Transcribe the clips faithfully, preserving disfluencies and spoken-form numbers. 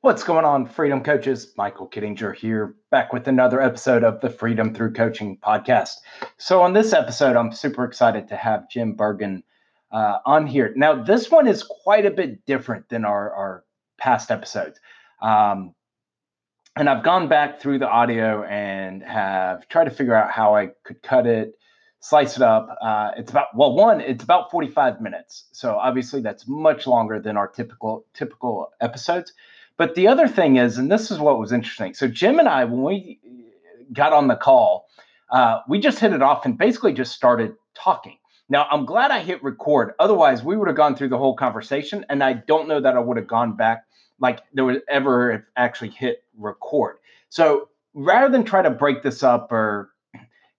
What's going on, Freedom Coaches? Michael Kittinger here, back with another episode of the Freedom Through Coaching podcast. So on this episode, I'm super excited to have Jim Bergen uh, on here. Now, this one is quite a bit different than our, our past episodes. Um, and I've gone back through the audio and have tried to figure out how I could cut it, slice it up. Uh, it's about, well, one, it's about forty-five minutes. So obviously that's much longer than our typical typical episodes. But the other thing is, and this is what was interesting. So Jim and I, when we got on the call, uh, we just hit it off and basically just started talking. Now, I'm glad I hit record. Otherwise, we would have gone through the whole conversation. And I don't know that I would have gone back like there was ever actually hit record. So rather than try to break this up or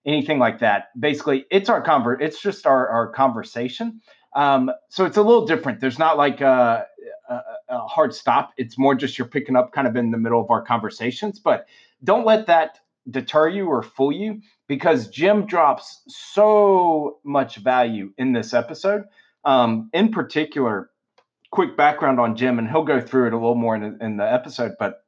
anything like that, basically, it's our conver- It's just our, our conversation. Um, so it's a little different. There's not like a, a, a hard stop. It's more just you're picking up kind of in the middle of our conversations, but don't let that deter you or fool you, because Jim drops so much value in this episode. Um, in particular, quick background on Jim, and he'll go through it a little more in, in the episode, but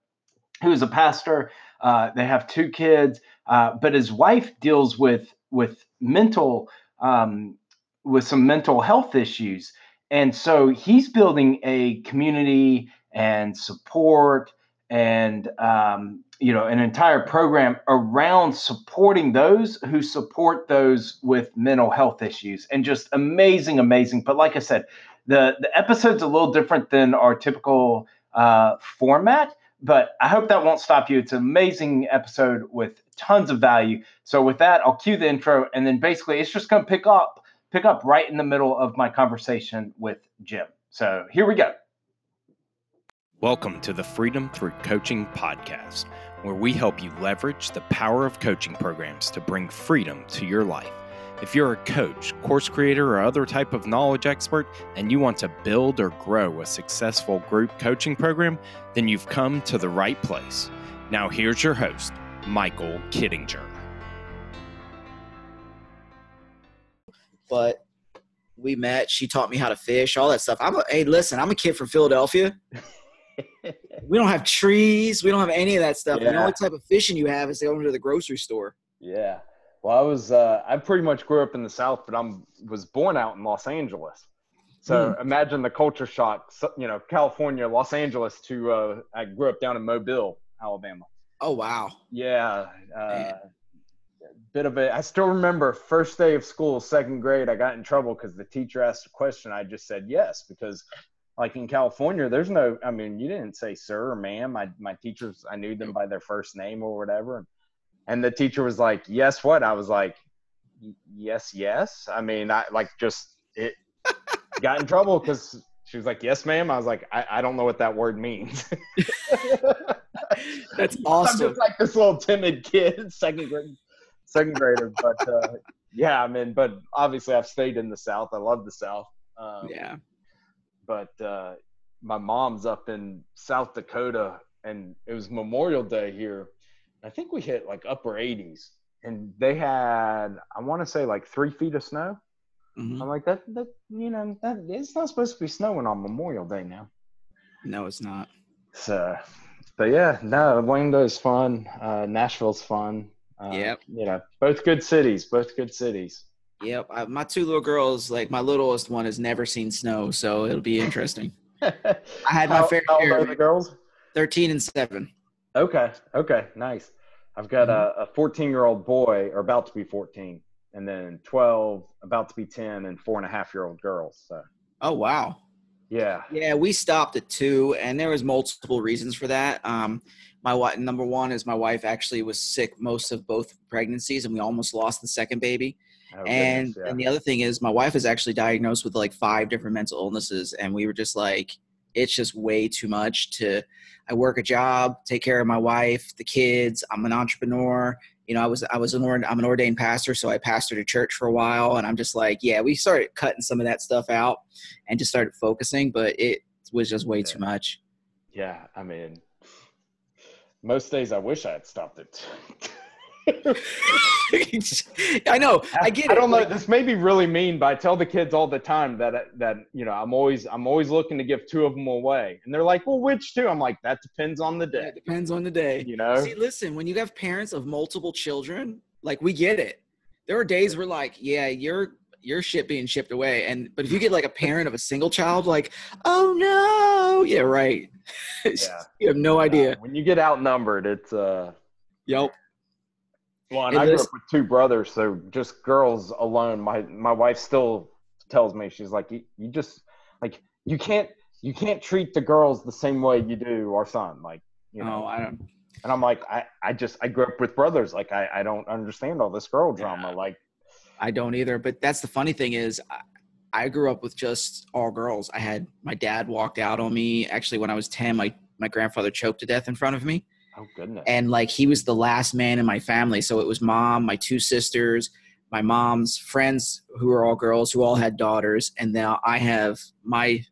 he was a pastor. Uh, they have two kids, uh, but his wife deals with, with mental, um, with some mental health issues. And so he's building a community and support and, um, you know, an entire program around supporting those who support those with mental health issues, and just amazing, amazing. But like I said, the, the episode's a little different than our typical uh, format, but I hope that won't stop you. It's an amazing episode with tons of value. So with that, I'll cue the intro, and then basically it's just going to pick up pick up right in the middle of my conversation with Jim. So here we go. Welcome to the Freedom Through Coaching podcast, where we help you leverage the power of coaching programs to bring freedom to your life. If you're a coach, course creator, or other type of knowledge expert, and you want to build or grow a successful group coaching program, then you've come to the right place. Now here's your host, Michael Kittinger. But we met, she taught me how to fish, all that stuff. I'm a, hey, listen, I'm a kid from Philadelphia. We don't have trees. We don't have any of that stuff. Yeah. The only type of fishing you have is to go into the grocery store. Yeah. Well, I was, uh, I pretty much grew up in the South, but I'm was born out in Los Angeles. So mm. imagine the culture shock, you know, California, Los Angeles to, uh, I grew up down in Mobile, Alabama. Oh, wow. Yeah. Uh, bit of a, I still remember first day of school, second grade, I got in trouble because the teacher asked a question. I just said yes, because like in California, there's no, I mean, you didn't say sir or ma'am. I, my teachers, I knew them by their first name or whatever. And the teacher was like, yes, what? I was like, yes, yes. I mean, I like just, it got in trouble because she was like, yes, ma'am. I was like, I, I don't know what that word means. That's awesome. I'm just like this little timid kid, second grade. Second grader, but uh, yeah, I mean, but obviously I've stayed in the South. I love the South. Um, yeah. But uh, my mom's up in South Dakota, and it was Memorial Day here. I think we hit like upper eighties, and they had, I want to say like three feet of snow. Mm-hmm. I'm like, that, that, you know, that, it's not supposed to be snowing on Memorial Day now. No, it's not. So, but yeah, no, Orlando's fun. Uh, Nashville's fun. Um, yep. You know, both good cities, both good cities. Yep. I, my two little girls, like my littlest one has never seen snow, so it'll be interesting. I had my how, fair how share. How old are the girls? thirteen and seven. Okay. Okay. Nice. I've got mm-hmm. a fourteen-year-old boy, or about to be fourteen, and then twelve, about to be ten, and four-and-a-half-year-old girls. So. Oh, wow. Yeah. Yeah, we stopped at two, and there was multiple reasons for that. Um, my wife, number one is my wife actually was sick most of both pregnancies, and we almost lost the second baby. Oh, and goodness, yeah. And the other thing is my wife is actually diagnosed with like five different mental illnesses, and we were just like, it's just way too much to – I work a job, take care of my wife, the kids. I'm an entrepreneur. You know, I was I was an I'm an ordained pastor, so I pastored a church for a while, and I'm just like, yeah, we started cutting some of that stuff out and just started focusing, but it was just way yeah. too much. Yeah, I mean, most days I wish I had stopped it. I know. I get I, it. I don't know. Like, this may be really mean, but I tell the kids all the time that, that, you know, I'm always, I'm always looking to give two of them away. And they're like, well, which two? I'm like, that depends on the day. It depends on the day. You know, see, listen, when you have parents of multiple children, like, we get it. There are days where, like, yeah, you're, your shit being shipped away. And, but if you get like a parent of a single child, like, oh no. Yeah. Right. Yeah. You have no idea. When you get outnumbered, it's, uh, yep. Well, and, and I grew up with two brothers, so just girls alone. My my wife still tells me, she's like, you, you just like you can't you can't treat the girls the same way you do our son, like, you know. Oh, I don't. And I'm like, I, I just I grew up with brothers, like I, I don't understand all this girl drama, yeah, like. I don't either. But that's the funny thing is, I, I grew up with just all girls. I had my dad walked out on me actually when I was ten. My my grandfather choked to death in front of me. Oh, goodness. And like, he was the last man in my family. So it was mom, my two sisters, my mom's friends who were all girls who all had daughters. And now I have my,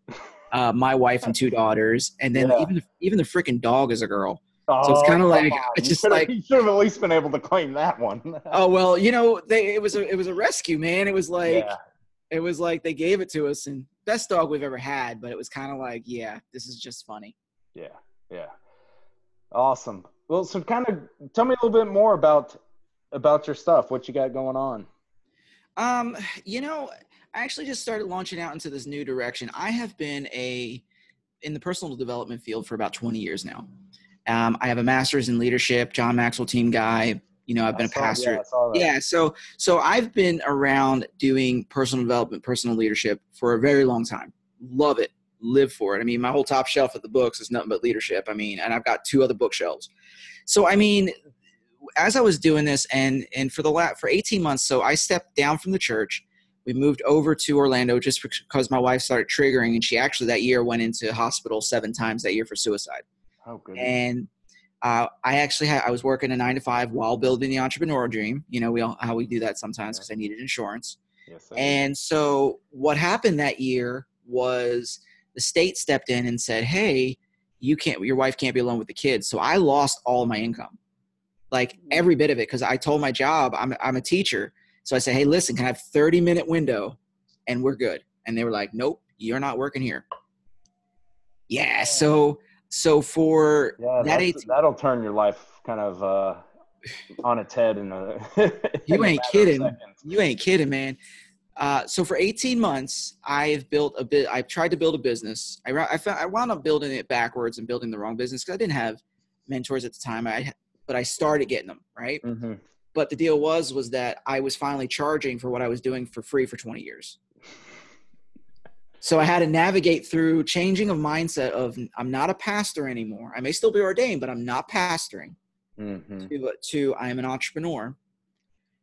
uh, my wife and two daughters. And then yeah. even, even the freaking dog is a girl. Oh, so it's kind of like, it's just you like, you should have at least been able to claim that one. Oh, well, you know, they, it was a, it was a rescue, man. It was like, yeah. it was like, they gave it to us, and best dog we've ever had, but it was kind of like, yeah, this is just funny. Yeah. Yeah. Awesome. Well, so kind of tell me a little bit more about, about your stuff, what you got going on. Um, you know, I actually just started launching out into this new direction. I have been a, in the personal development field for about twenty years now. Um, I have a master's in leadership, John Maxwell team guy, you know, I've been I a saw, pastor. Yeah, I saw that. yeah. So, so I've been around doing personal development, personal leadership for a very long time. Love it. Live for it. I mean, my whole top shelf of the books is nothing but leadership. I mean, and I've got two other bookshelves. So, I mean, as I was doing this and, and for the last, for eighteen months, so I stepped down from the church. We moved over to Orlando just because my wife started triggering, and she actually that year went into hospital seven times that year for suicide. Oh, good. And uh, I actually had, I was working a nine to five while building the entrepreneurial dream. You know, we all, how we do that sometimes because yeah. I needed insurance. Yes, sir. And so what happened that year was, the state stepped in and said, hey, you can't, your wife can't be alone with the kids. So I lost all my income, like every bit of it. Cause I told my job, I'm, I'm a teacher. So I said, hey, listen, can I have a thirty minute window and we're good. And they were like, nope, you're not working here. Yeah. So, so for yeah, that, eighteen- that'll turn your life kind of, uh, on its head. In a, you ain't kidding. You ain't kidding, man. Uh, so for eighteen months, I've built a bit, I've tried to build a business. I, I found, I wound up building it backwards and building the wrong business because I didn't have mentors at the time, I, but I started getting them. Right. Mm-hmm. But the deal was, was that I was finally charging for what I was doing for free for twenty years. So I had to navigate through changing of mindset of I'm not a pastor anymore. I may still be ordained, but I'm not pastoring mm-hmm. to, to I'm an entrepreneur.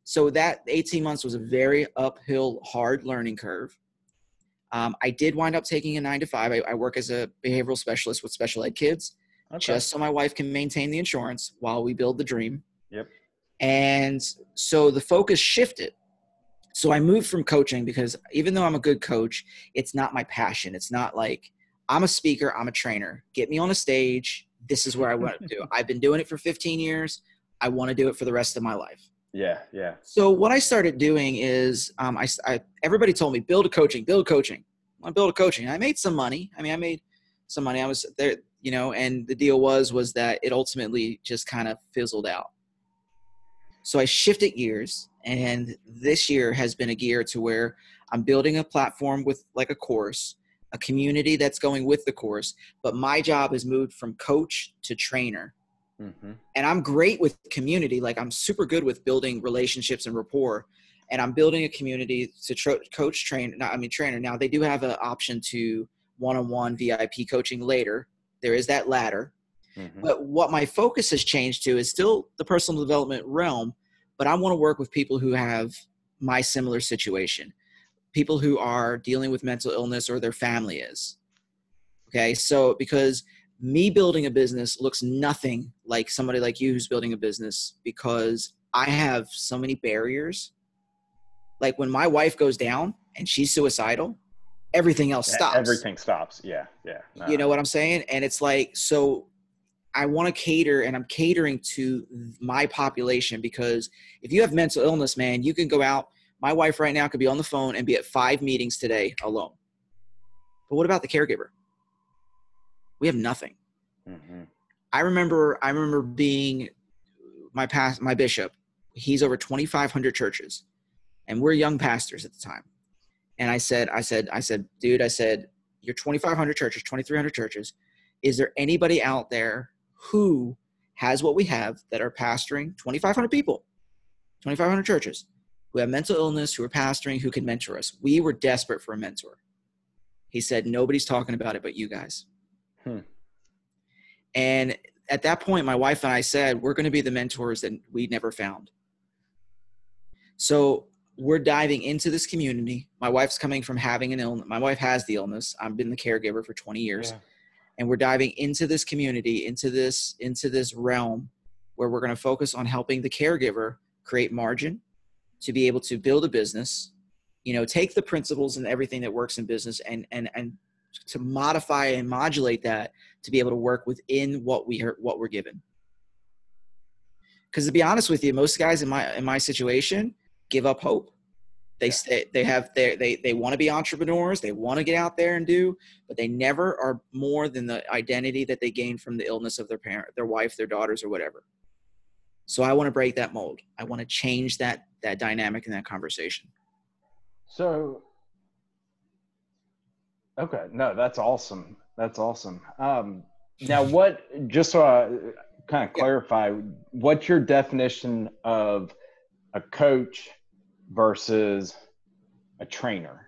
So that eighteen months was a very uphill, hard learning curve. Um, I did wind up taking a nine to five. I, I work as a behavioral specialist with special ed kids, okay. just so my wife can maintain the insurance while we build the dream. Yep. And so the focus shifted. So I moved from coaching because even though I'm a good coach, it's not my passion. It's not like I'm a speaker, I'm a trainer. Get me on a stage. This is where I want to do. I've been doing it for fifteen years. I want to do it for the rest of my life. Yeah. Yeah. So what I started doing is, um, I, I, everybody told me build a coaching, build coaching. I built a coaching. I made some money. I mean, I made some money. I was there, you know, and the deal was, was that it ultimately just kind of fizzled out. So I shifted gears, and this year has been a gear to where I'm building a platform with like a course, a community that's going with the course, but my job has moved from coach to trainer. Mm-hmm. And I'm great with community. Like I'm super good with building relationships and rapport, and I'm building a community to tro- coach train. Not, I mean, trainer. Now they do have an option to one-on-one V I P coaching later. There is that ladder. Mm-hmm. But what my focus has changed to is still the personal development realm, but I want to work with people who have my similar situation, people who are dealing with mental illness or their family is. Okay. So, because me building a business looks nothing like somebody like you who's building a business, because I have so many barriers. Like when my wife goes down and she's suicidal, everything else stops. Everything stops. Yeah. Yeah. No. You know what I'm saying? And it's like, so I want to cater, and I'm catering to my population, because if you have mental illness, man, you can go out. My wife right now could be on the phone and be at five meetings today alone. But what about the caregiver? We have nothing. Mm-hmm. I remember, I remember being my past, my bishop, he's over twenty-five hundred churches, and we're young pastors at the time. And I said, I said, I said, dude, I said, you're twenty-five hundred churches, twenty-three hundred churches. Is there anybody out there who has what we have, that are pastoring twenty-five hundred people, twenty-five hundred churches, who have mental illness, who are pastoring, who can mentor us? We were desperate for a mentor. He said, nobody's talking about it but you guys. Hmm. And at that point, my wife and I said, we're going to be the mentors that we never found. So we're diving into this community. My wife's coming from having an illness. My wife has the illness. I've been the caregiver for twenty years. Yeah. And we're diving into this community, into this, into this realm where we're going to focus on helping the caregiver create margin to be able to build a business, you know, take the principles and everything that works in business and, and, and to modify and modulate that to be able to work within what we are, what we're given. Because to be honest with you, most guys in my, in my situation give up hope. They stay, they have their, they, they want to be entrepreneurs. They want to get out there and do, but they never are more than the identity that they gain from the illness of their parent, their wife, their daughters, or whatever. So I want to break that mold. I want to change that, that dynamic in that conversation. So, okay. No, that's awesome. That's awesome. Um, now what, just so I kind of clarify, yeah. What's your definition of a coach versus a trainer?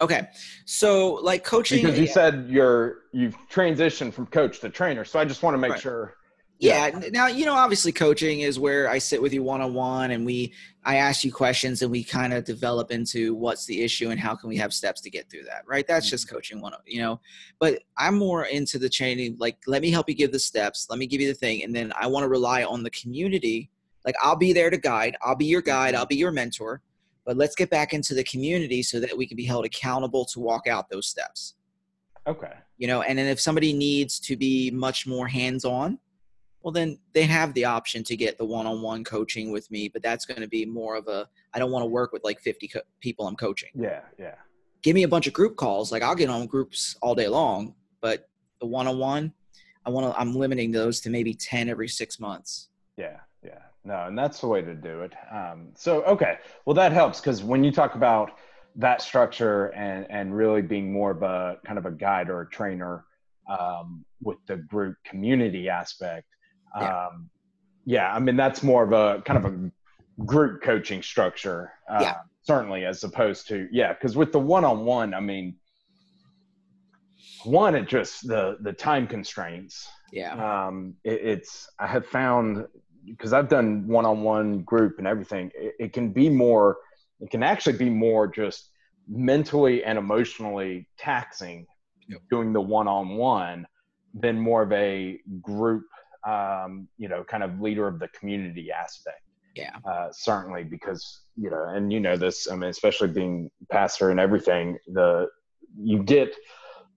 Okay. So like coaching, because you yeah. said you're, you've transitioned from coach to trainer. So I just want to make right. sure. Yeah. yeah. Now, you know, obviously coaching is where I sit with you one-on-one and we, I ask you questions and we kind of develop into what's the issue and how can we have steps to get through that. Right. That's mm-hmm. just coaching one, you know, but I'm more into the training. Like, let me help you give the steps. Let me give you the thing. And then I want to rely on the community. Like, I'll be there to guide. I'll be your guide. I'll be your mentor. But let's get back into the community so that we can be held accountable to walk out those steps. Okay. You know, and then if somebody needs to be much more hands-on, well, then they have the option to get the one-on-one coaching with me. But that's going to be more of a, I don't want to work with like fifty co- people I'm coaching. Yeah, yeah. Give me a bunch of group calls. Like, I'll get on groups all day long. But the one-on-one, I want to, I'm limiting those to maybe ten every six months. Yeah, yeah. No, and that's the way to do it. Um, so, okay. Well, that helps, because when you talk about that structure and, and really being more of a kind of a guide or a trainer um, with the group community aspect, um, yeah. yeah, I mean, that's more of a kind of a group coaching structure, uh, yeah. certainly, as opposed to, yeah, because with the one-on-one, I mean, one, it just the, the time constraints. Yeah. Um, it, it's, I have found, because I've done one-on-one group and everything, it, it can be more, it can actually be more just mentally and emotionally taxing yep. doing the one-on-one than more of a group, um, you know, kind of leader of the community aspect. Yeah. Uh, certainly, because, you know, and you know this, I mean, especially being pastor and everything, the, you get,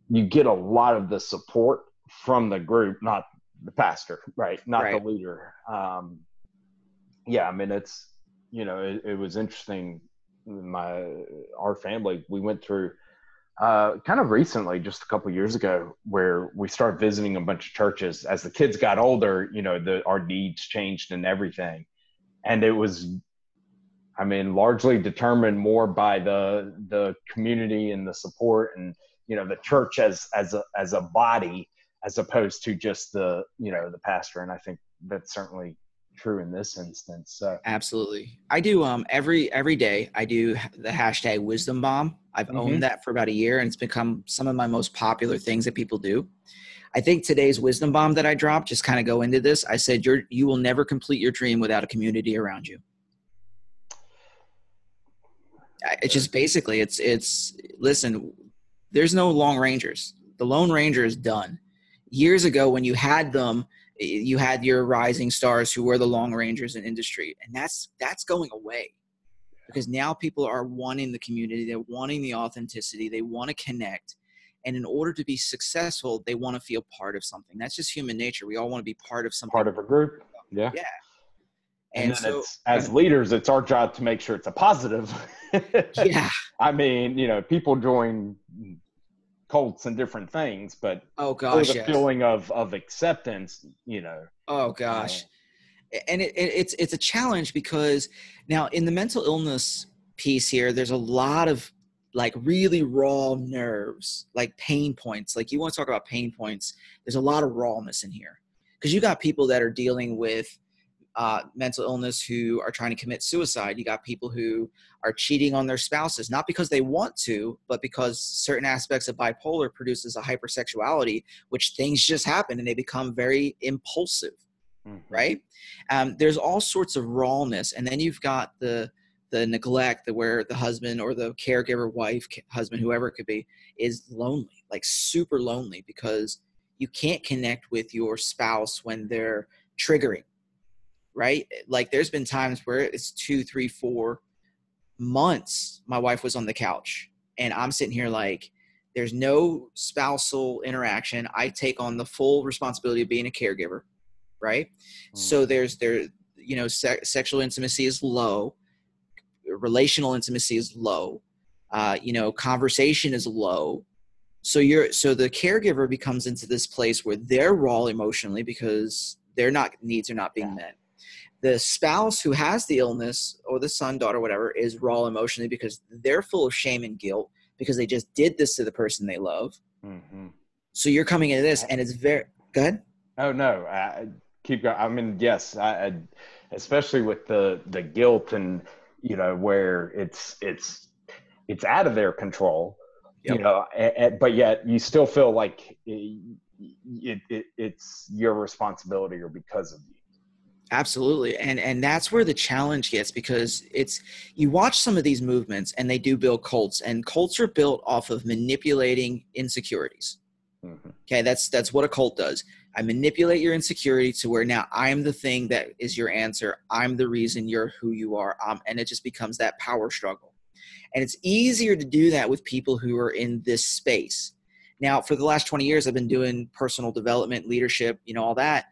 you get a lot of the support from the group, not the pastor, right? Not right. the leader. Um, yeah, I mean, it's, you know, it, it was interesting. My, our family, we went through uh, kind of recently, just a couple of years ago, where we started visiting a bunch of churches. As the kids got older, you know, the, our needs changed and everything. And it was, I mean, largely determined more by the, the community and the support and, you know, the church as, as a, as a body, as opposed to just the, you know, the pastor. And I think that's certainly true in this instance. So. Absolutely. I do um, every, every day I do the hashtag wisdom bomb. I've mm-hmm. owned that for about a year, and it's become some of my most popular things that people do. I think today's wisdom bomb that I dropped, just kind of go into this. I said, you're, you will never complete your dream without a community around you. It's just basically it's, it's listen, there's no long rangers. The Lone Ranger is done. Years ago, when you had them, you had your rising stars who were the long rangers in industry. And that's, that's going away, because now people are wanting the community. They're wanting the authenticity. They want to connect. And in order to be successful, they want to feel part of something. That's just human nature. We all want to be part of something. Part of a group. Yeah. Yeah. And, and then so, it's, as leaders, it's our job to make sure it's a positive. Yeah. I mean, you know, people join cults and different things, but oh gosh, the yes. feeling of of acceptance, you know. Oh gosh, uh, and it, it, it's it's a challenge because now in the mental illness piece here, there's a lot of like really raw nerves, like pain points. Like you want to talk about pain points? There's a lot of rawness in here because you got people that are dealing with Uh, mental illness who are trying to commit suicide. You got people who are cheating on their spouses, not because they want to, but because certain aspects of bipolar produces a hypersexuality, which things just happen and they become very impulsive, mm-hmm. right? Um, there's all sorts of rawness. And then you've got the, the neglect that where the husband or the caregiver, wife, husband, whoever it could be, is lonely, like super lonely, because you can't connect with your spouse when they're triggering. Right? Like there's been times where it's two, three, four months. My wife was on the couch and I'm sitting here like, there's no spousal interaction. I take on the full responsibility of being a caregiver. Right. Mm. So there's there, you know, se- sexual intimacy is low. Relational intimacy is low. Uh, you know, conversation is low. So you're, so the caregiver becomes into this place where they're raw emotionally because their not needs are not being yeah. met. The spouse who has the illness or the son, daughter, whatever, is raw emotionally because they're full of shame and guilt because they just did this to the person they love. Mm-hmm. So you're coming into this and it's very – go ahead. Oh, no. I, keep going. I mean, yes, I, I, especially with the, the guilt and, you know, where it's it's it's out of their control, yep. you know, and, and, but yet you still feel like it, it, it, it's your responsibility or because of you. Absolutely. And and that's where the challenge gets because it's you watch some of these movements and they do build cults, and cults are built off of manipulating insecurities. Mm-hmm. Okay, that's that's what a cult does. I manipulate your insecurity to where now I'm the thing that is your answer. I'm the reason you're who you are. Um, and it just becomes that power struggle. And it's easier to do that with people who are in this space. Now, for the last twenty years, I've been doing personal development, leadership, you know, all that.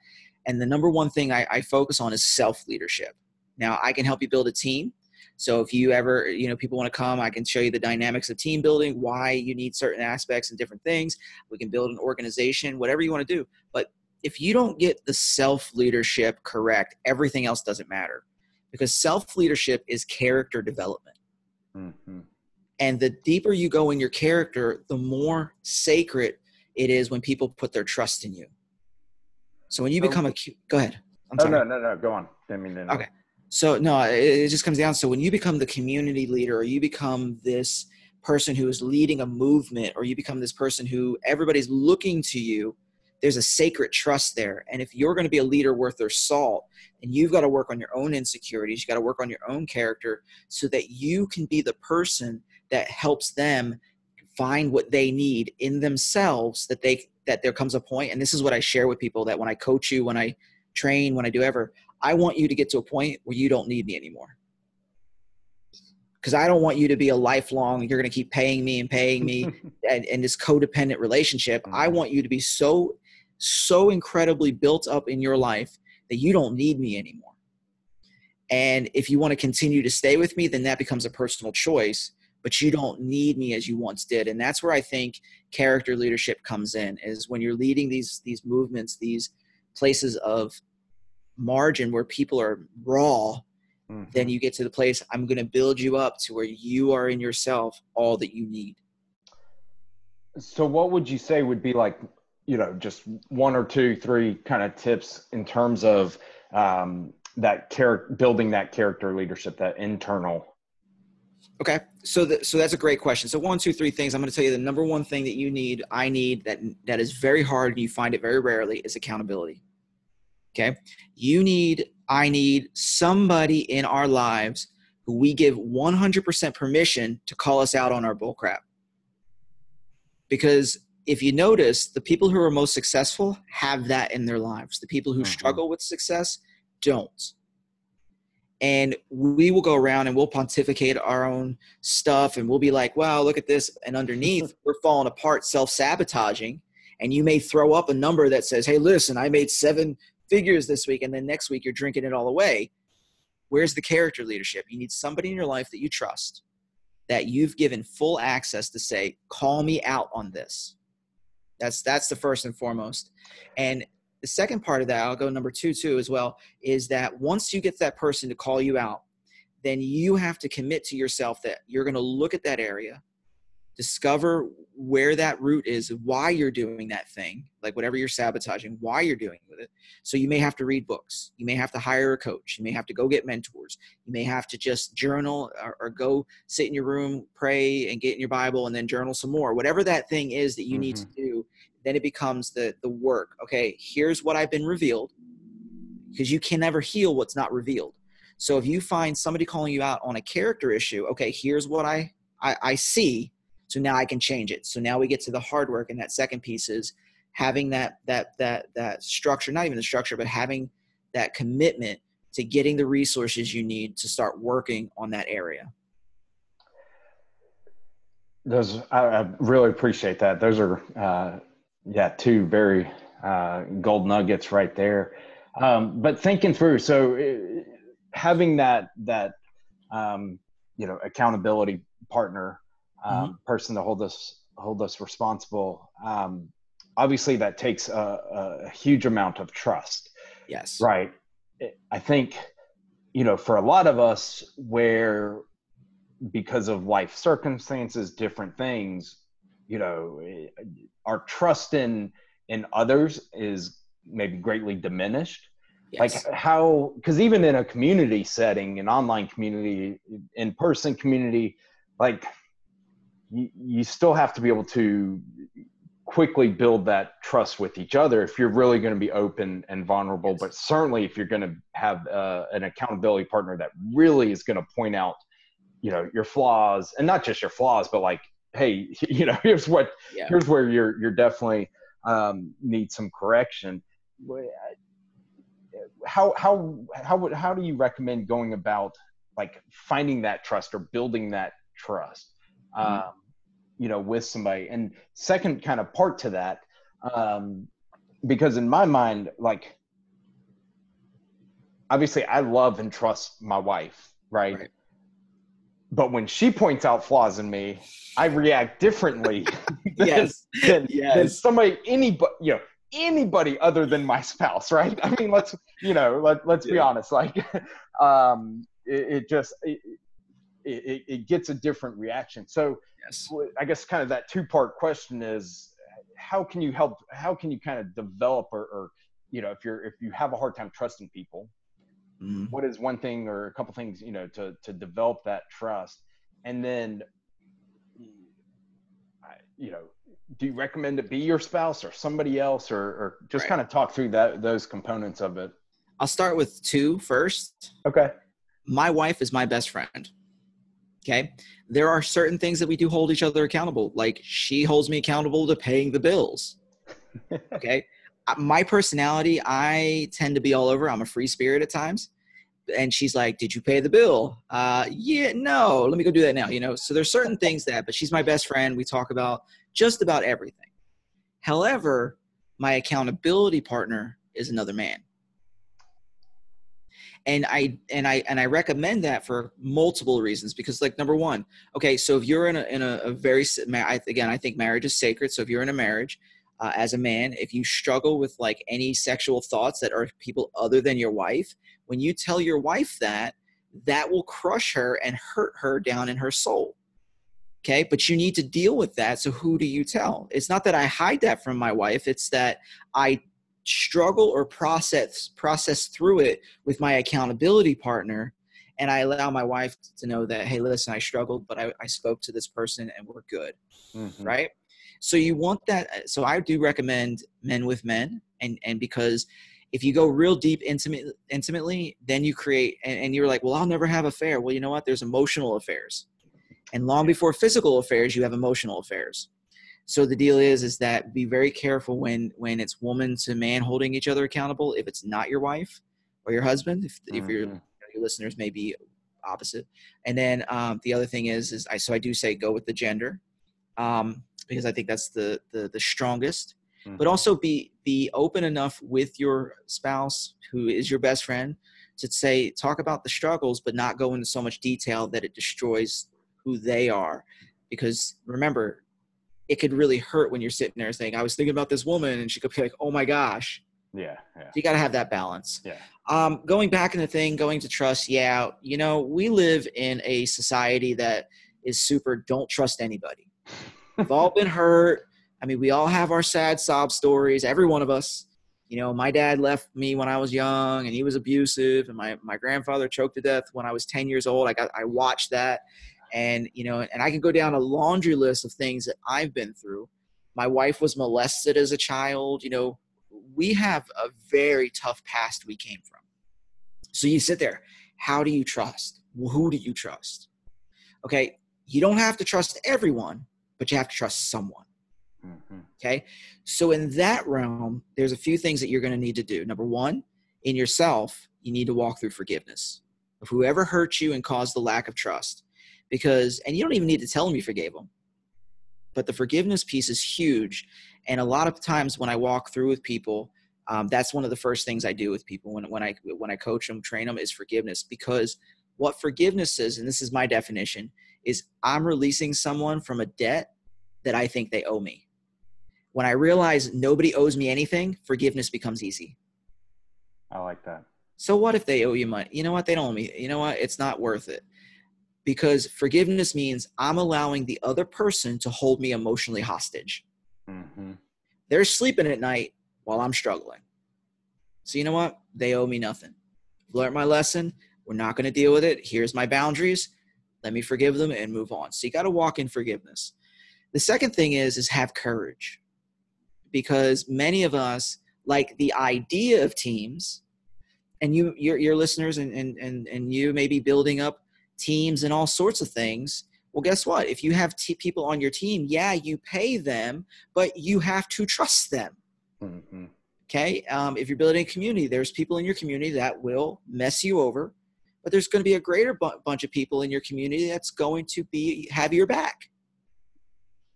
And the number one thing I, I focus on is self-leadership. Now, I can help you build a team. So if you ever, you know, people want to come, I can show you the dynamics of team building, why you need certain aspects and different things. We can build an organization, whatever you want to do. But if you don't get the self-leadership correct, everything else doesn't matter. Because self-leadership is character development. Mm-hmm. And the deeper you go in your character, the more sacred it is when people put their trust in you. So when you become a – go ahead. I'm sorry. Oh, no, no, no. Go on. I mean, no, no. Okay. So, no, it, it just comes down. So when you become the community leader or you become this person who is leading a movement or you become this person who everybody's looking to you, there's a sacred trust there. And if you're going to be a leader worth their salt, and you've got to work on your own insecurities, you've got to work on your own character so that you can be the person that helps them find what they need in themselves that they – that there comes a point, and this is what I share with people, that when I coach you, when I train, when I do ever, I want you to get to a point where you don't need me anymore. Because I don't want you to be a lifelong, you're going to keep paying me and paying me and, and this codependent relationship. I want you to be so, so incredibly built up in your life that you don't need me anymore. And if you want to continue to stay with me, then that becomes a personal choice. But you don't need me as you once did. And that's where I think character leadership comes in, is when you're leading these these movements, these places of margin where people are raw, mm-hmm. then you get to the place, I'm going to build you up to where you are in yourself all that you need. So what would you say would be like, you know, just one or two, three kind of tips in terms of um, that char- building that character leadership, that internal. Okay. So the, so that's a great question. So one, two, three things. I'm going to tell you the number one thing that you need, I need, that that is very hard and you find it very rarely, is accountability. Okay. You need, I need somebody in our lives who we give one hundred percent permission to call us out on our bullcrap. Because if you notice, the people who are most successful have that in their lives. The people who mm-hmm. struggle with success don't. And we will go around and we'll pontificate our own stuff. And we'll be like, wow, look at this. And underneath, we're falling apart, self-sabotaging. And you may throw up a number that says, hey, listen, I made seven figures this week. And then next week, you're drinking it all away. Where's the character leadership? You need somebody in your life that you trust, that you've given full access to say, call me out on this. That's, that's the first and foremost. And the second part of that, I'll go number two too as well, is that once you get that person to call you out, then you have to commit to yourself that you're going to look at that area, discover where that root is, why you're doing that thing, like whatever you're sabotaging, why you're doing with it. So you may have to read books. You may have to hire a coach. You may have to go get mentors. You may have to just journal or, or go sit in your room, pray and get in your Bible and then journal some more. Whatever that thing is that you mm-hmm. need to do, then it becomes the, the work. Okay, here's what I've been revealed, because you can never heal what's not revealed. So if you find somebody calling you out on a character issue, okay, here's what I, I, I see. So now I can change it. So now we get to the hard work. And that second piece is having that, that, that, that structure, not even the structure, but having that commitment to getting the resources you need to start working on that area. Those, I, I really appreciate that. Those are, uh, yeah, two very uh, gold nuggets right there. Um, but thinking through, so it, having that that um, you know, accountability partner, um, mm-hmm. person to hold us hold us responsible. Um, obviously, that takes a, a huge amount of trust. Yes, right. It, I think you know for a lot of us, where because of life circumstances, different things, you know, our trust in, in others is maybe greatly diminished. Yes. Like how, cause even in a community setting, an online community, in-person community, like you, you still have to be able to quickly build that trust with each other if you're really going to be open and vulnerable, yes. but certainly if you're going to have uh, an accountability partner that really is going to point out, you know, your flaws, and not just your flaws, but like, hey, you know, here's what, yeah. here's where you're, you're definitely um, need some correction. How, how, how would, how do you recommend going about like finding that trust or building that trust, um, mm-hmm. you know, with somebody? And second kind of part to that, um, because in my mind, like, obviously I love and trust my wife, right? right. But when she points out flaws in me, I react differently than, yes. than, yes. than somebody, anybody, you know, anybody other than my spouse, right? I mean, let's, you know, let, let's yeah. be honest. Like, um, it, it just, it, it, it gets a different reaction. So yes. I guess kind of that two part question is, how can you help, how can you kind of develop or, or you know, if you're, if you have a hard time trusting people, mm-hmm. what is one thing or a couple things, you know, to, to develop that trust? And then, you know, do you recommend it be your spouse or somebody else, or, or just right. kind of talk through that, those components of it? I'll start with two first. Okay. My wife is my best friend. Okay. There are certain things that we do hold each other accountable. Like she holds me accountable to paying the bills. Okay. My personality, I tend to be all over. I'm a free spirit at times. And she's like, did you pay the bill? Uh, yeah, no, let me go do that now. You know, so there's certain things that, but she's my best friend. We talk about just about everything. However, my accountability partner is another man. And I, and I, and I recommend that for multiple reasons, because like number one, okay, so if you're in a, in a, a very, again, I think marriage is sacred. So if you're in a marriage, Uh, as a man, if you struggle with like any sexual thoughts that are people other than your wife, when you tell your wife that, that will crush her and hurt her down in her soul. Okay. But you need to deal with that. So who do you tell? It's not that I hide that from my wife. It's that I struggle or process, process through it with my accountability partner. And I allow my wife to know that, hey, listen, I struggled, but I, I spoke to this person and we're good. Mm-hmm. Right. So you want that. So I do recommend men with men. And, and because if you go real deep intimate, intimately, then you create, and, and you're like, well, I'll never have an affair. Well, you know what? There's emotional affairs. And long before physical affairs, you have emotional affairs. So the deal is, is that be very careful when, when it's woman to man holding each other accountable. If it's not your wife or your husband, if, mm-hmm. if you're your listeners may be opposite. And then um, the other thing is, is I, so I do say go with the gender, um, because I think that's the, the, the strongest, mm-hmm. but also be, be open enough with your spouse who is your best friend to say, talk about the struggles, but not go into so much detail that it destroys who they are. Because remember, it could really hurt when you're sitting there saying, I was thinking about this woman, and she could be like, oh my gosh. Yeah. yeah. So you got to have that balance. Yeah. Um, going back in the thing, going to trust. Yeah. You know, we live in a society that is super don't trust anybody. We've all been hurt. I mean, we all have our sad sob stories. Every one of us. You know, my dad left me when I was young, and he was abusive, and my, my grandfather choked to death when I was ten years old. I got, I watched that, and, you know, and I can go down a laundry list of things that I've been through. My wife was molested as a child. You know, we have a very tough past we came from. So you sit there, how do you trust? Who do you trust? Okay. You don't have to trust everyone, but you have to trust someone. Mm-hmm. Okay. So in that realm, there's a few things that you're going to need to do. Number one, in yourself, you need to walk through forgiveness of whoever hurt you and caused the lack of trust, because, and you don't even need to tell them you forgave them, but the forgiveness piece is huge. And a lot of times when I walk through with people, um, that's one of the first things I do with people when, when I, when I coach them, train them, is forgiveness. Because what forgiveness is, and this is my definition, is I'm releasing someone from a debt that I think they owe me. When I realize nobody owes me anything, forgiveness becomes easy. I like that. So what if they owe you money? You know what? They don't owe me. You know what? It's not worth it. Because forgiveness means I'm allowing the other person to hold me emotionally hostage. Mm-hmm. They're sleeping at night while I'm struggling. So you know what? They owe me nothing. Learn my lesson. We're not going to deal with it. Here's my boundaries. Let me forgive them and move on. So you got to walk in forgiveness. The second thing is, is have courage. Because many of us like the idea of teams, and you, your, your listeners and, and, and, and you may be building up teams and all sorts of things. Well, guess what? If you have t- people on your team, yeah, you pay them, but you have to trust them. Mm-hmm. Okay. Um, if you're building a community, there's people in your community that will mess you over, but there's going to be a greater bu- bunch of people in your community that's going to be, have your back.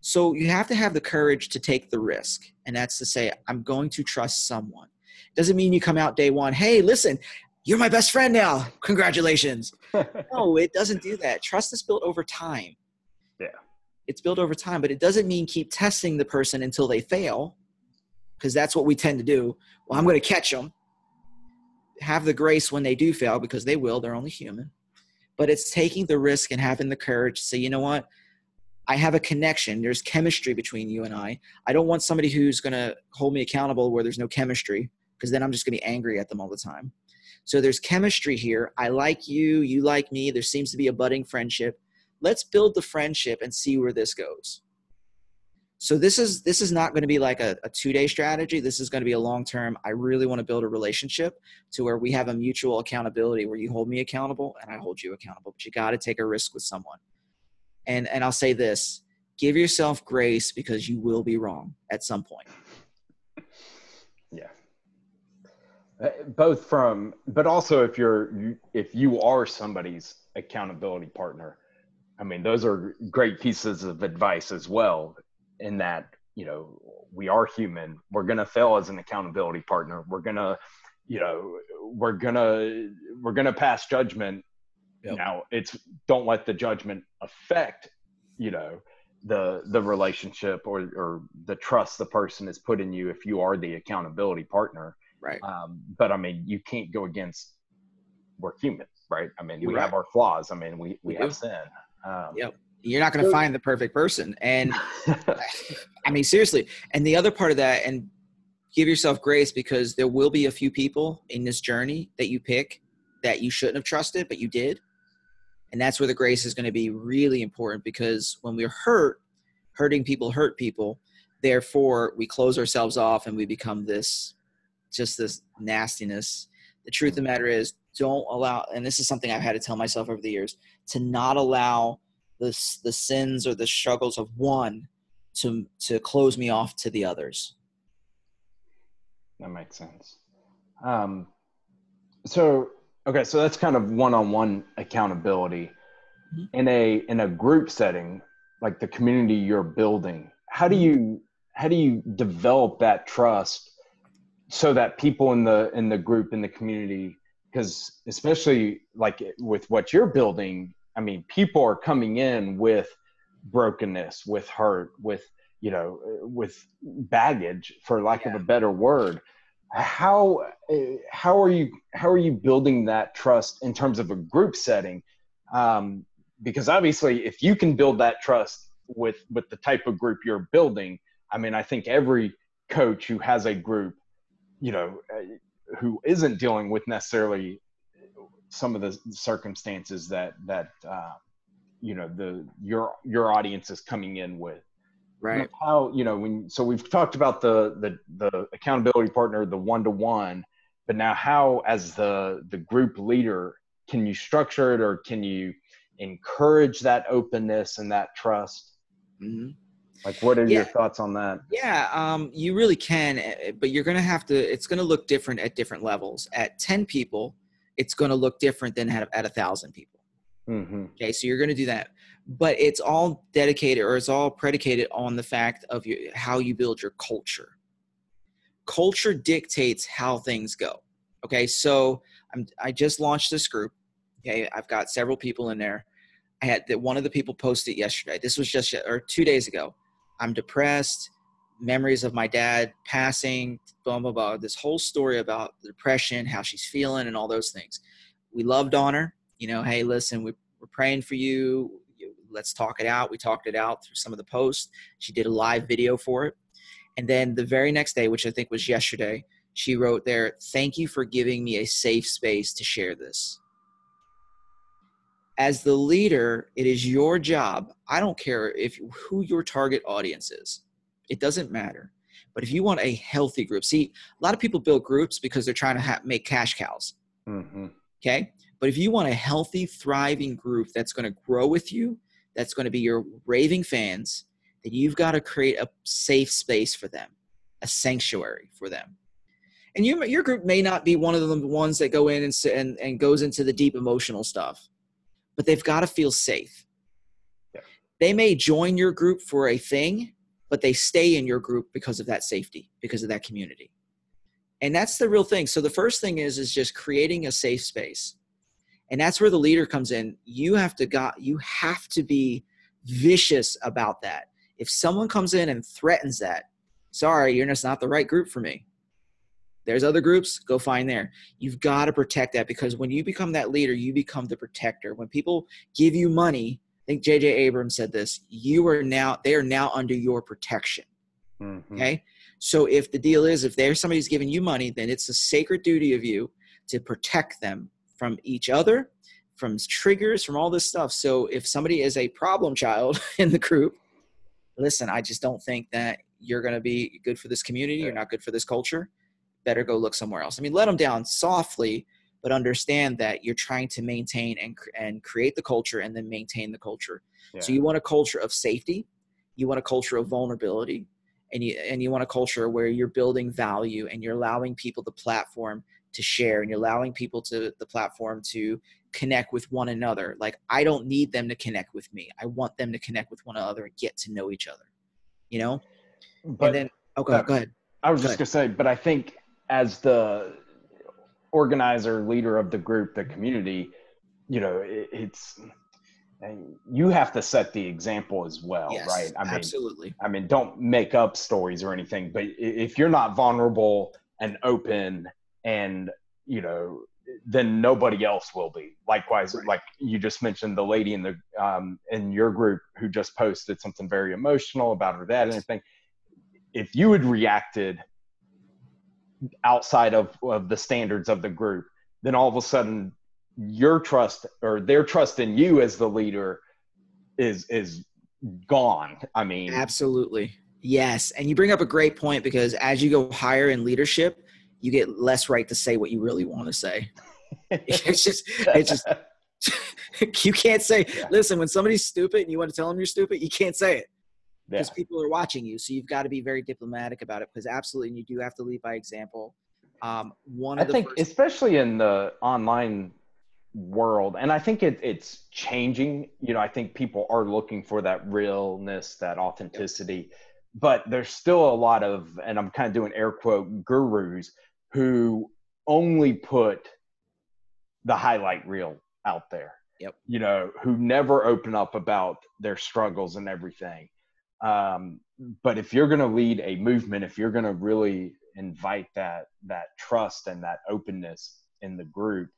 So you have to have the courage to take the risk. And that's to say, I'm going to trust someone. Doesn't mean you come out day one, hey, listen, you're my best friend now. Congratulations. No, it doesn't do that. Trust is built over time. Yeah. It's built over time, but it doesn't mean keep testing the person until they fail, because that's what we tend to do. Well, I'm going to catch them. Have the grace when they do fail, because they will. They're only human. But it's taking the risk and having the courage to say, you know what? I have a connection. There's chemistry between you and I. I don't want somebody who's going to hold me accountable where there's no chemistry, because then I'm just going to be angry at them all the time. So there's chemistry here. I like you. You like me. There seems to be a budding friendship. Let's build the friendship and see where this goes. So this is, this is not going to be like a, a two-day strategy. This is going to be a long-term. I really want to build a relationship to where we have a mutual accountability, where you hold me accountable and I hold you accountable. But you got to take a risk with someone. And and I'll say this, give yourself grace, because you will be wrong at some point. Yeah. Both from, but also if you're, if you are somebody's accountability partner, I mean, those are great pieces of advice as well, in that, you know, we are human. We're going to fail as an accountability partner. We're going to, you know, we're going to, we're going to pass judgment. Yep. Now it's, don't let the judgment affect, you know, the, the relationship or, or the trust the person has put in you if you are the accountability partner. Right. Um, but I mean, you can't go against, we're human, right? I mean, we right. have our flaws. I mean, we, we, we have do. sin. Um, yep. You're not going to so, find the perfect person. And I mean, seriously. And the other part of that, and give yourself grace, because there will be a few people in this journey that you pick that you shouldn't have trusted, but you did. And that's where the grace is going to be really important, because when we're hurt, hurting people hurt people. Therefore, we close ourselves off and we become this, just this nastiness. The truth of the matter is, don't allow, and this is something I've had to tell myself over the years, to not allow the, the sins or the struggles of one to, to close me off to the others. That makes sense. Um, so Okay, so that's kind of one-on-one accountability. Mm-hmm. In a in a group setting, like the community you're building, how do you how do you develop that trust so that people in the in the group, in the community, because especially like with what you're building, I mean, people are coming in with brokenness, with hurt, with, you know, with baggage, for lack yeah. of a better word. How how are you how are you building that trust in terms of a group setting? Um, because obviously, if you can build that trust with with the type of group you're building, I mean, I think every coach who has a group, you know, who isn't dealing with necessarily some of the circumstances that that uh, you know the your your audience is coming in with. Right. How, you know, when, so we've talked about the, the, the accountability partner, the one-to-one, but now how, as the, the group leader, can you structure it, or can you encourage that openness and that trust? Mm-hmm. Like, what are yeah. your thoughts on that? Yeah, um, you really can, but you're going to have to, it's going to look different at different levels. At ten people, it's going to look different than at, at a thousand people. Mm-hmm. Okay. So you're going to do that, but it's all dedicated, or it's all predicated on the fact of you, how you build your culture. Culture dictates how things go. Okay. So I'm, I just launched this group. Okay. I've got several people in there. I had that one of the people posted yesterday. This was just, or two days ago. I'm depressed. Memories of my dad passing, blah, blah, blah. This whole story about the depression, how she's feeling and all those things. We loved on her. You know, hey, listen, we, we're praying for you. Let's talk it out. We talked it out through some of the posts. She did a live video for it. And then the very next day, which I think was yesterday, she wrote there, thank you for giving me a safe space to share this. As the leader, it is your job. I don't care if who your target audience is. It doesn't matter. But if you want a healthy group, see, a lot of people build groups because they're trying to ha- make cash cows. Mm-hmm. Okay. But if you want a healthy, thriving group that's going to grow with you, that's going to be your raving fans, then you've got to create a safe space for them, a sanctuary for them. And you, your group may not be one of the ones that go in and, and, and goes into the deep emotional stuff, but they've got to feel safe. Yeah. They may join your group for a thing, but they stay in your group because of that safety, because of that community. And that's the real thing. So the first thing is, is just creating a safe space. And that's where the leader comes in. You have to got, you have to be vicious about that. If someone comes in and threatens that, sorry, you're just not the right group for me. There's other groups, go find there. You've got to protect that, because when you become that leader, you become the protector. When people give you money, I think J J Abrams said this, you are now, they are now under your protection. Mm-hmm. Okay. So if the deal is, if there's somebody's giving you money, then it's a sacred duty of you to protect them from each other, from triggers, from all this stuff. So if somebody is a problem child in the group, listen, I just don't think that you're going to be good for this community. You're not good for this culture. Better go look somewhere else. I mean, let them down softly, but understand that you're trying to maintain and, and create the culture and then maintain the culture. Yeah. So you want a culture of safety. You want a culture of vulnerability. And you, and you want a culture where you're building value and you're allowing people the platform to share, and you're allowing people to the platform to connect with one another. Like, I don't need them to connect with me. I want them to connect with one another and get to know each other, you know? But and then, oh, go, uh, go ahead. I was go just ahead. gonna say, but I think as the organizer, leader of the group, the community, you know, it, it's, and you have to set the example as well, yes, right? I mean, absolutely. I mean, don't make up stories or anything, but if you're not vulnerable and open, and, you know, then nobody else will be. Likewise, right. Like you just mentioned, the lady in the um, in your group who just posted something very emotional about her dad and everything. If you had reacted outside of, of the standards of the group, then all of a sudden, your trust or their trust in you as the leader is, is gone. I mean, absolutely. Yes. And you bring up a great point, because as you go higher in leadership, you get less right to say what you really want to say. It's just, it's just, you can't say, yeah. Listen, when somebody's stupid and you want to tell them you're stupid, you can't say it because yeah. people are watching you. So you've got to be very diplomatic about it, because absolutely. And you do have to lead by example. Um, one of I the think, first- especially in the online world. And I think it, it's changing. You know, I think people are looking for that realness, that authenticity, but there's still a lot of, and I'm kind of doing air quote, gurus who only put the highlight reel out there. Yep. You know, who never open up about their struggles and everything. Um, but if you're going to lead a movement, if you're going to really invite that, that trust and that openness in the group,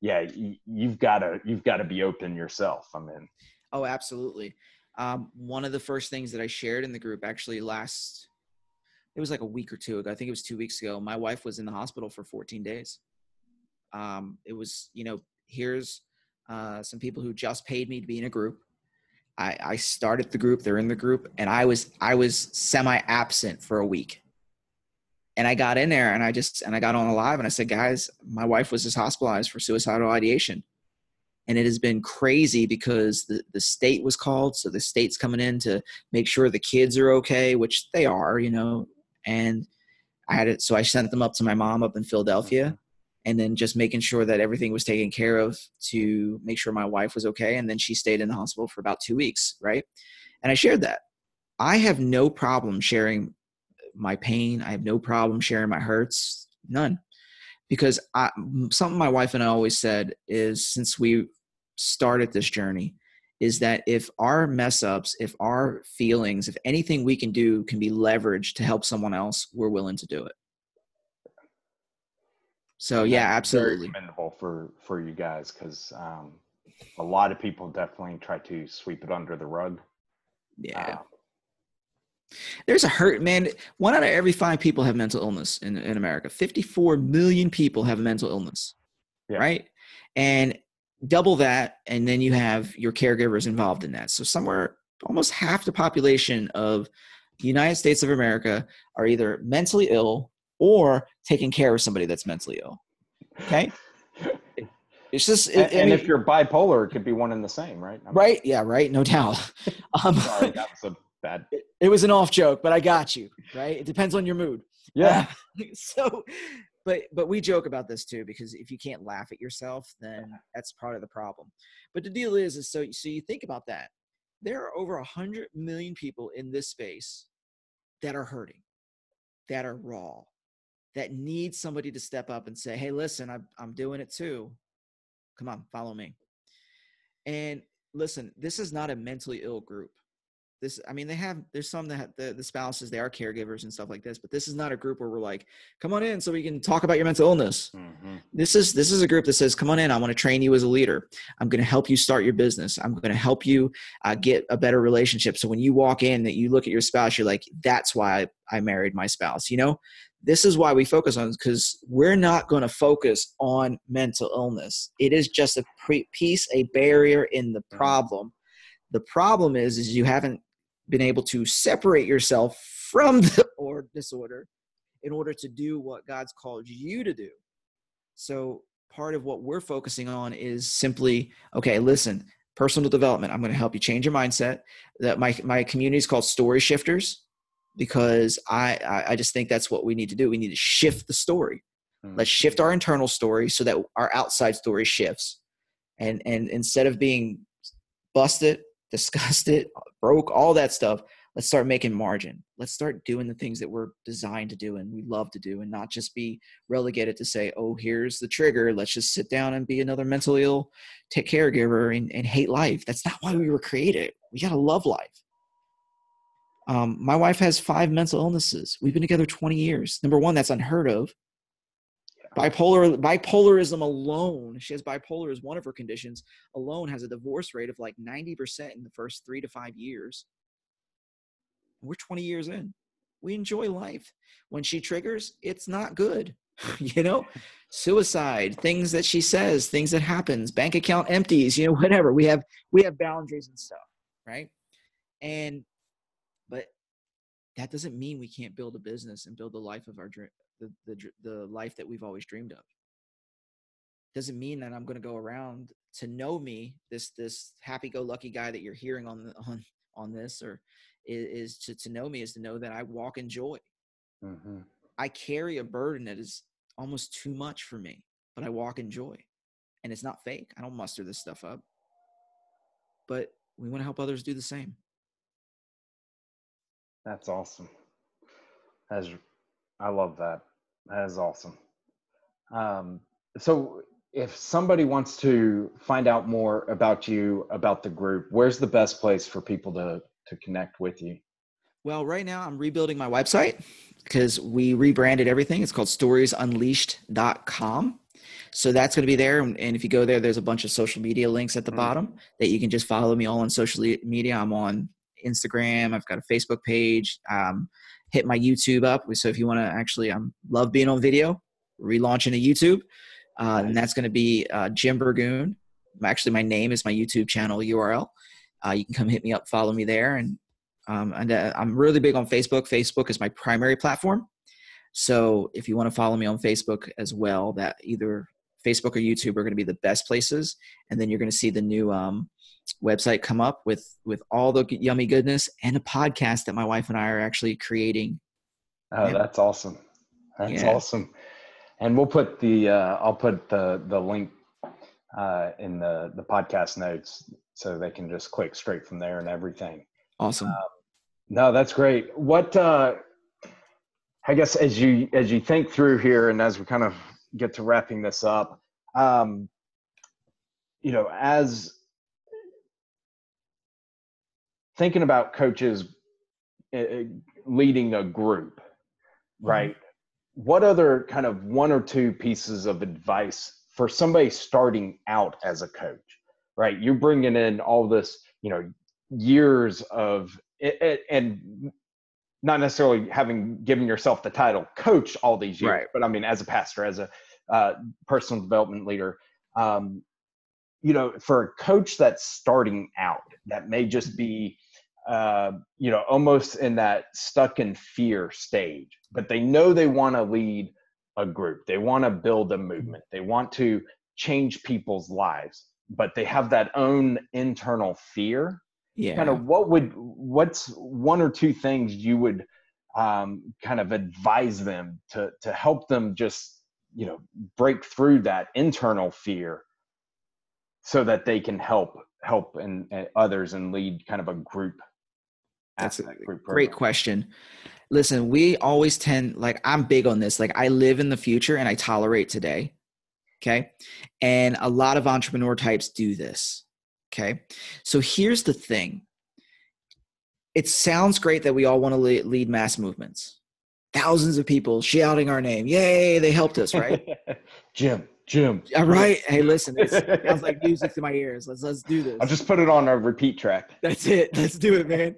yeah, you, you've got to, you've got to be open yourself. I mean, oh, absolutely. Um, one of the first things that I shared in the group actually last, it was like a week or two ago. I think it was two weeks ago. My wife was in the hospital for fourteen days. Um, it was, you know, here's, Uh, some people who just paid me to be in a group. I, I started the group, they're in the group, and I was, I was semi-absent for a week. And I got in there and I just, and I got on live and I said, guys, my wife was just hospitalized for suicidal ideation. And it has been crazy because the, the state was called. So the state's coming in to make sure the kids are okay, which they are, you know, and I had it. So I sent them up to my mom up in Philadelphia. And then just making sure that everything was taken care of to make sure my wife was okay. And then she stayed in the hospital for about two weeks, right? And I shared that. I have no problem sharing my pain. I have no problem sharing my hurts, none. Because I, something my wife and I always said is, since we started this journey, is that if our mess ups, if our feelings, if anything we can do can be leveraged to help someone else, we're willing to do it. So yeah, absolutely. Very commendable for, for you guys, because um, a lot of people definitely try to sweep it under the rug. Yeah. Uh, There's a hurt, man. One out of every five people have mental illness in, in America. fifty-four million people have mental illness, yeah. Right? And double that, and then you have your caregivers involved in that. So somewhere almost half the population of the United States of America are either mentally ill or taking care of somebody that's mentally ill. Okay. It's just, it, and, and I mean, if you're bipolar, it could be one and the same, right? I'm right. Yeah. Right. No doubt. Um, Sorry, that was a bad. It, it was an off joke, but I got you. Right. It depends on your mood. Yeah. Uh, so, but, but we joke about this too, because if you can't laugh at yourself, then that's part of the problem. But the deal is, is so, so you think about that. There are over a hundred million people in this space that are hurting, that are raw, that needs somebody to step up and say, hey, listen, I'm, I'm doing it too. Come on, follow me. And listen, this is not a mentally ill group. This, I mean, they have, there's some that have the, the spouses, they are caregivers and stuff like this, but this is not a group where we're like, come on in so we can talk about your mental illness. Mm-hmm. This is, this is a group that says, come on in. I want to train you as a leader. I'm going to help you start your business. I'm going to help you uh, get a better relationship. So when you walk in, that you look at your spouse, you're like, that's why I, I married my spouse. You know, this is why we focus on, because we're not going to focus on mental illness. It is just a pre- piece, a barrier in the problem. The problem is, is you haven't been able to separate yourself from the or disorder in order to do what God's called you to do. So part of what we're focusing on is simply, okay, listen, personal development. I'm going to help you change your mindset. That my, my community is called Story Shifters, because I, I just think that's what we need to do. We need to shift the story. Mm-hmm. Let's shift our internal story so that our outside story shifts. And, and instead of being busted, disgusted, broke, all that stuff, let's start making margin. Let's start doing the things that we're designed to do and we love to do, and not just be relegated to say, oh, here's the trigger. Let's just sit down and be another mentally ill take caregiver and, and hate life. That's not why we were created. We got to love life. Um, my wife has five mental illnesses. We've been together twenty years. Number one, that's unheard of. Yeah. Bipolar, bipolarism alone, she has bipolar as one of her conditions, alone has a divorce rate of like ninety percent in the first three to five years. We're twenty years in. We enjoy life. When she triggers, it's not good. You know, suicide, things that she says, things that happens, bank account empties, you know, whatever. We have, we have boundaries and stuff, right? And but that doesn't mean we can't build a business and build the life of our dream, the, the the life that we've always dreamed of. Doesn't mean that I'm going to go around to know me, this this happy-go-lucky guy that you're hearing on the, on on this, or is, is to to know me is to know that I walk in joy. Mm-hmm. I carry a burden that is almost too much for me, but I walk in joy. and it's not fake. I don't muster this stuff up, but we want to help others do the same. That's awesome. That's, I love that. That is awesome. Um, so if somebody wants to find out more about you, about the group, where's the best place for people to, to connect with you? Well, right now I'm rebuilding my website because we rebranded everything. It's called stories unleashed dot com. So that's going to be there. And if you go there, there's a bunch of social media links at the mm-hmm. bottom that you can just follow me all on social media. I'm on Instagram. I've got a Facebook page. Um, hit my YouTube up. So if you want to actually, I um, love being on video, relaunching a YouTube. Uh, nice. And that's going to be uh, Jim Bergen. Actually, my name is my YouTube channel U R L. Uh, you can come hit me up, follow me there. And, um, and uh, I'm really big on Facebook. Facebook is my primary platform. So if you want to follow me on Facebook as well, that either Facebook or YouTube are going to be the best places. And then you're going to see the new um, website come up with, with all the yummy goodness and a podcast that my wife and I are actually creating. Oh, yeah. That's awesome. That's yeah. awesome. And we'll put the, uh, I'll put the, the link uh, in the, the podcast notes so they can just click straight from there and everything. Awesome. Um, no, that's great. What, uh, I guess as you, as you think through here and as we kind of get to wrapping this up, um, you know, as thinking about coaches leading a group, right? Mm-hmm. What other kind of one or two pieces of advice for somebody starting out as a coach, right? You're bringing in all this, you know, years of, it, it, and not necessarily having given yourself the title coach all these years, right. But I mean, as a pastor, as a uh, personal development leader, um, you know, for a coach that's starting out, that may just be, uh, you know, almost in that stuck in fear stage, but they know they want to lead a group. They want to build a movement. They want to change people's lives, but they have that own internal fear. Yeah. Kind of what would, what's one or two things you would um, kind of advise them to, to help them just, you know, break through that internal fear so that they can help, help and, and others and lead kind of a group. That's a great question. Listen, we always tend, like, I'm big on this. Like, I live in the future and I tolerate today. Okay. And a lot of entrepreneur types do this. Okay. So here's the thing. It sounds great that we all want to lead mass movements. Thousands of people shouting our name. Yay. They helped us. Right. Jim, Jim. All right. Hey, listen, it sounds like music to my ears. Let's, let's do this. I'll just put it on a repeat track. That's it. Let's do it, man.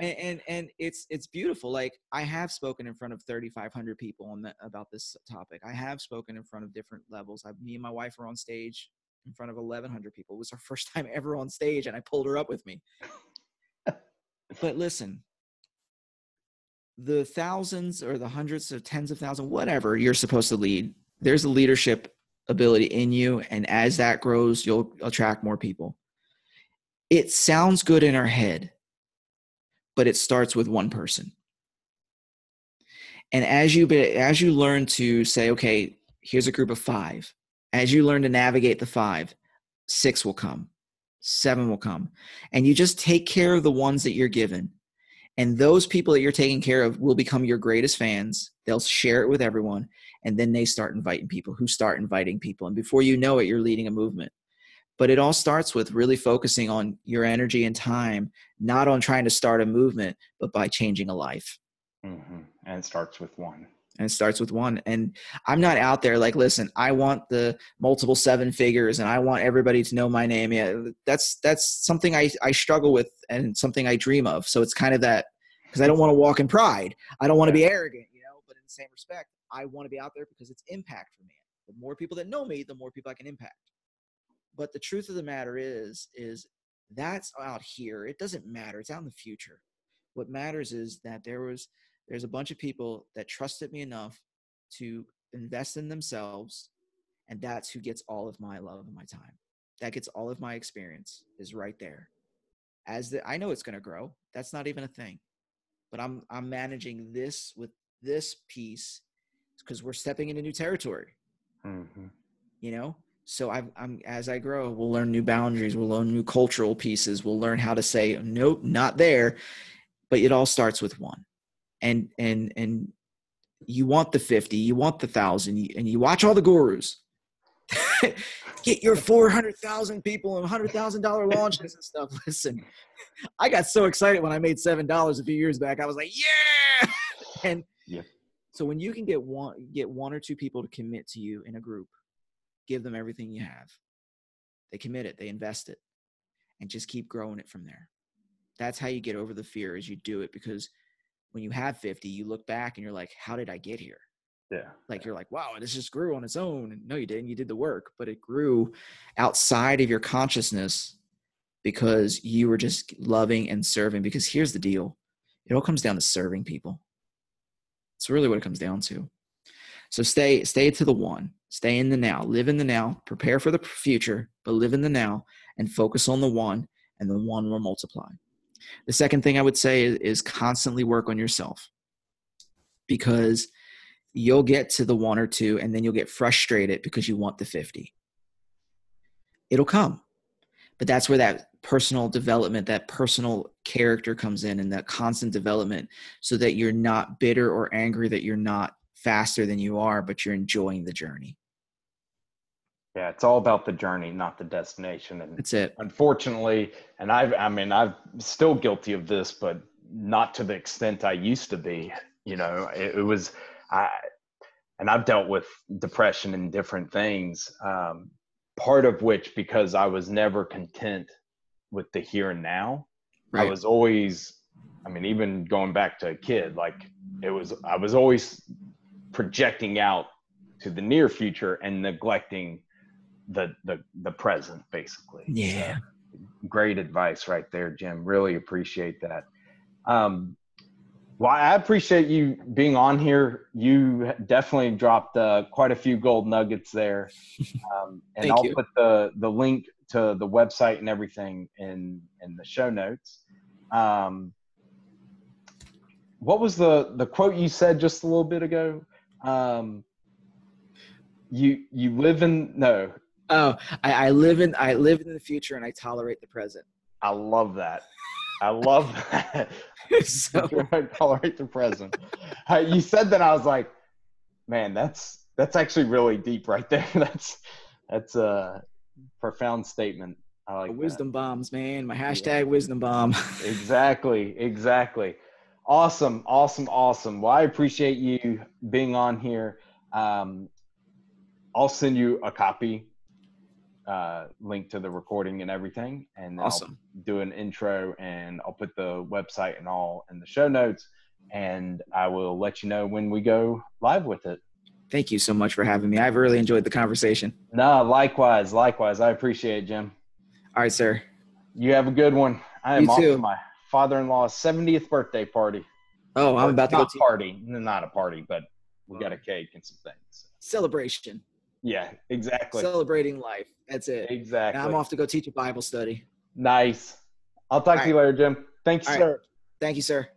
And, and, and it's, it's beautiful. Like, I have spoken in front of thirty-five hundred people on the, about this topic. I have spoken in front of different levels. I, me and my wife were on stage in front of eleven hundred people. It was her first time ever on stage. And I pulled her up with me. But listen, the thousands or the hundreds or tens of thousands, whatever you're supposed to lead, there's a leadership ability in you. And as that grows, you'll attract more people. It sounds good in our head, but it starts with one person. And as you, as you learn to say, okay, here's a group of five, as you learn to navigate the five, six will come, seven will come. And you just take care of the ones that you're given. And those people that you're taking care of will become your greatest fans. They'll share it with everyone. And then they start inviting people who start inviting people. And before you know it, you're leading a movement. But it all starts with really focusing on your energy and time, not on trying to start a movement, but by changing a life. Mm-hmm. And it starts with one. And it starts with one. And I'm not out there like, listen, I want the multiple seven figures and I want everybody to know my name. Yeah, that's that's something I, I struggle with and something I dream of. So it's kind of that, because I don't want to walk in pride. I don't want to be arrogant, you know, but in the same respect, I want to be out there because it's impact for me. The more people that know me, the more people I can impact. But the truth of the matter is, is that's out here. It doesn't matter. It's out in the future. What matters is that there was, there's a bunch of people that trusted me enough to invest in themselves. And that's who gets all of my love and my time. That gets all of my experience is right there. As the, I know it's going to grow. That's not even a thing, but I'm, I'm managing this with this piece because we're stepping into new territory, mm-hmm. you know? So I've, I'm, as I grow, we'll learn new boundaries. We'll learn new cultural pieces. We'll learn how to say, nope, not there. But it all starts with one. And, and, and you want the fifty, you want the thousand, and you watch all the gurus. Get your four hundred thousand people and one hundred thousand dollars launches and stuff. Listen, I got so excited when I made seven dollars a few years back. I was like, yeah. And yeah. So when you can get one, get one or two people to commit to you in a group, give them everything you have. They commit it, they invest it, and just keep growing it from there. That's how you get over the fear, is you do it. Because when you have fifty, you look back and you're like, how did I get here? Yeah. Like, you're like, wow, this just grew on its own. And no, you didn't. You did the work, but it grew outside of your consciousness because you were just loving and serving. Because here's the deal. It all comes down to serving people. It's really what it comes down to. So stay, stay to the one, stay in the now, live in the now, prepare for the future, but live in the now and focus on the one, and the one will multiply. The second thing I would say is, is constantly work on yourself, because you'll get to the one or two and then you'll get frustrated because you want the fifty. It'll come. But that's where that personal development, that personal character comes in, and that constant development, so that you're not bitter or angry that you're not faster than you are, but you're enjoying the journey. Yeah, it's all about the journey, not the destination. And that's it. Unfortunately, and I've, I mean, I'm still guilty of this, but not to the extent I used to be. You know, it, it was, I, and I've dealt with depression and different things, um, part of which because I was never content with the here and now. Right. I was always, I mean, even going back to a kid, like it was, I was always projecting out to the near future and neglecting the, the, the present, basically. Yeah. So, great advice right there, Jim. Really appreciate that. Um, Well, I appreciate you being on here. You definitely dropped uh, quite a few gold nuggets there. Um, and Thank I'll you. put the, the link to the website and everything in, in the show notes. Um, what was the, the quote you said just a little bit ago? Um, you, you live in, no. Oh, I, I live in, I live in the future and I tolerate the present. I love that. I love that. So I tolerate the present. Uh, you said that, I was like, man, that's that's actually really deep right there. That's that's a profound statement. I like wisdom that. Bombs, man. My hashtag yeah. wisdom bomb. Exactly, exactly. Awesome, awesome, awesome. Well, I appreciate you being on here. Um, I'll send you a copy, uh, link to the recording and everything. And awesome. I'll do an intro and I'll put the website and all in the show notes, and I will let you know when we go live with it. Thank you so much for having me. I've really enjoyed the conversation. No, likewise. Likewise. I appreciate it, Jim. All right, sir. You have a good one. I am off to my father-in-law's seventieth birthday party. Oh, I'm about to go to a party. Not a party, but we got a cake and some things. Celebration. Yeah, exactly. Celebrating life. That's it. Exactly. Now I'm off to go teach a Bible study. Nice. I'll talk All to right. you later, Jim. Thank you, All sir. Right. Thank you, sir.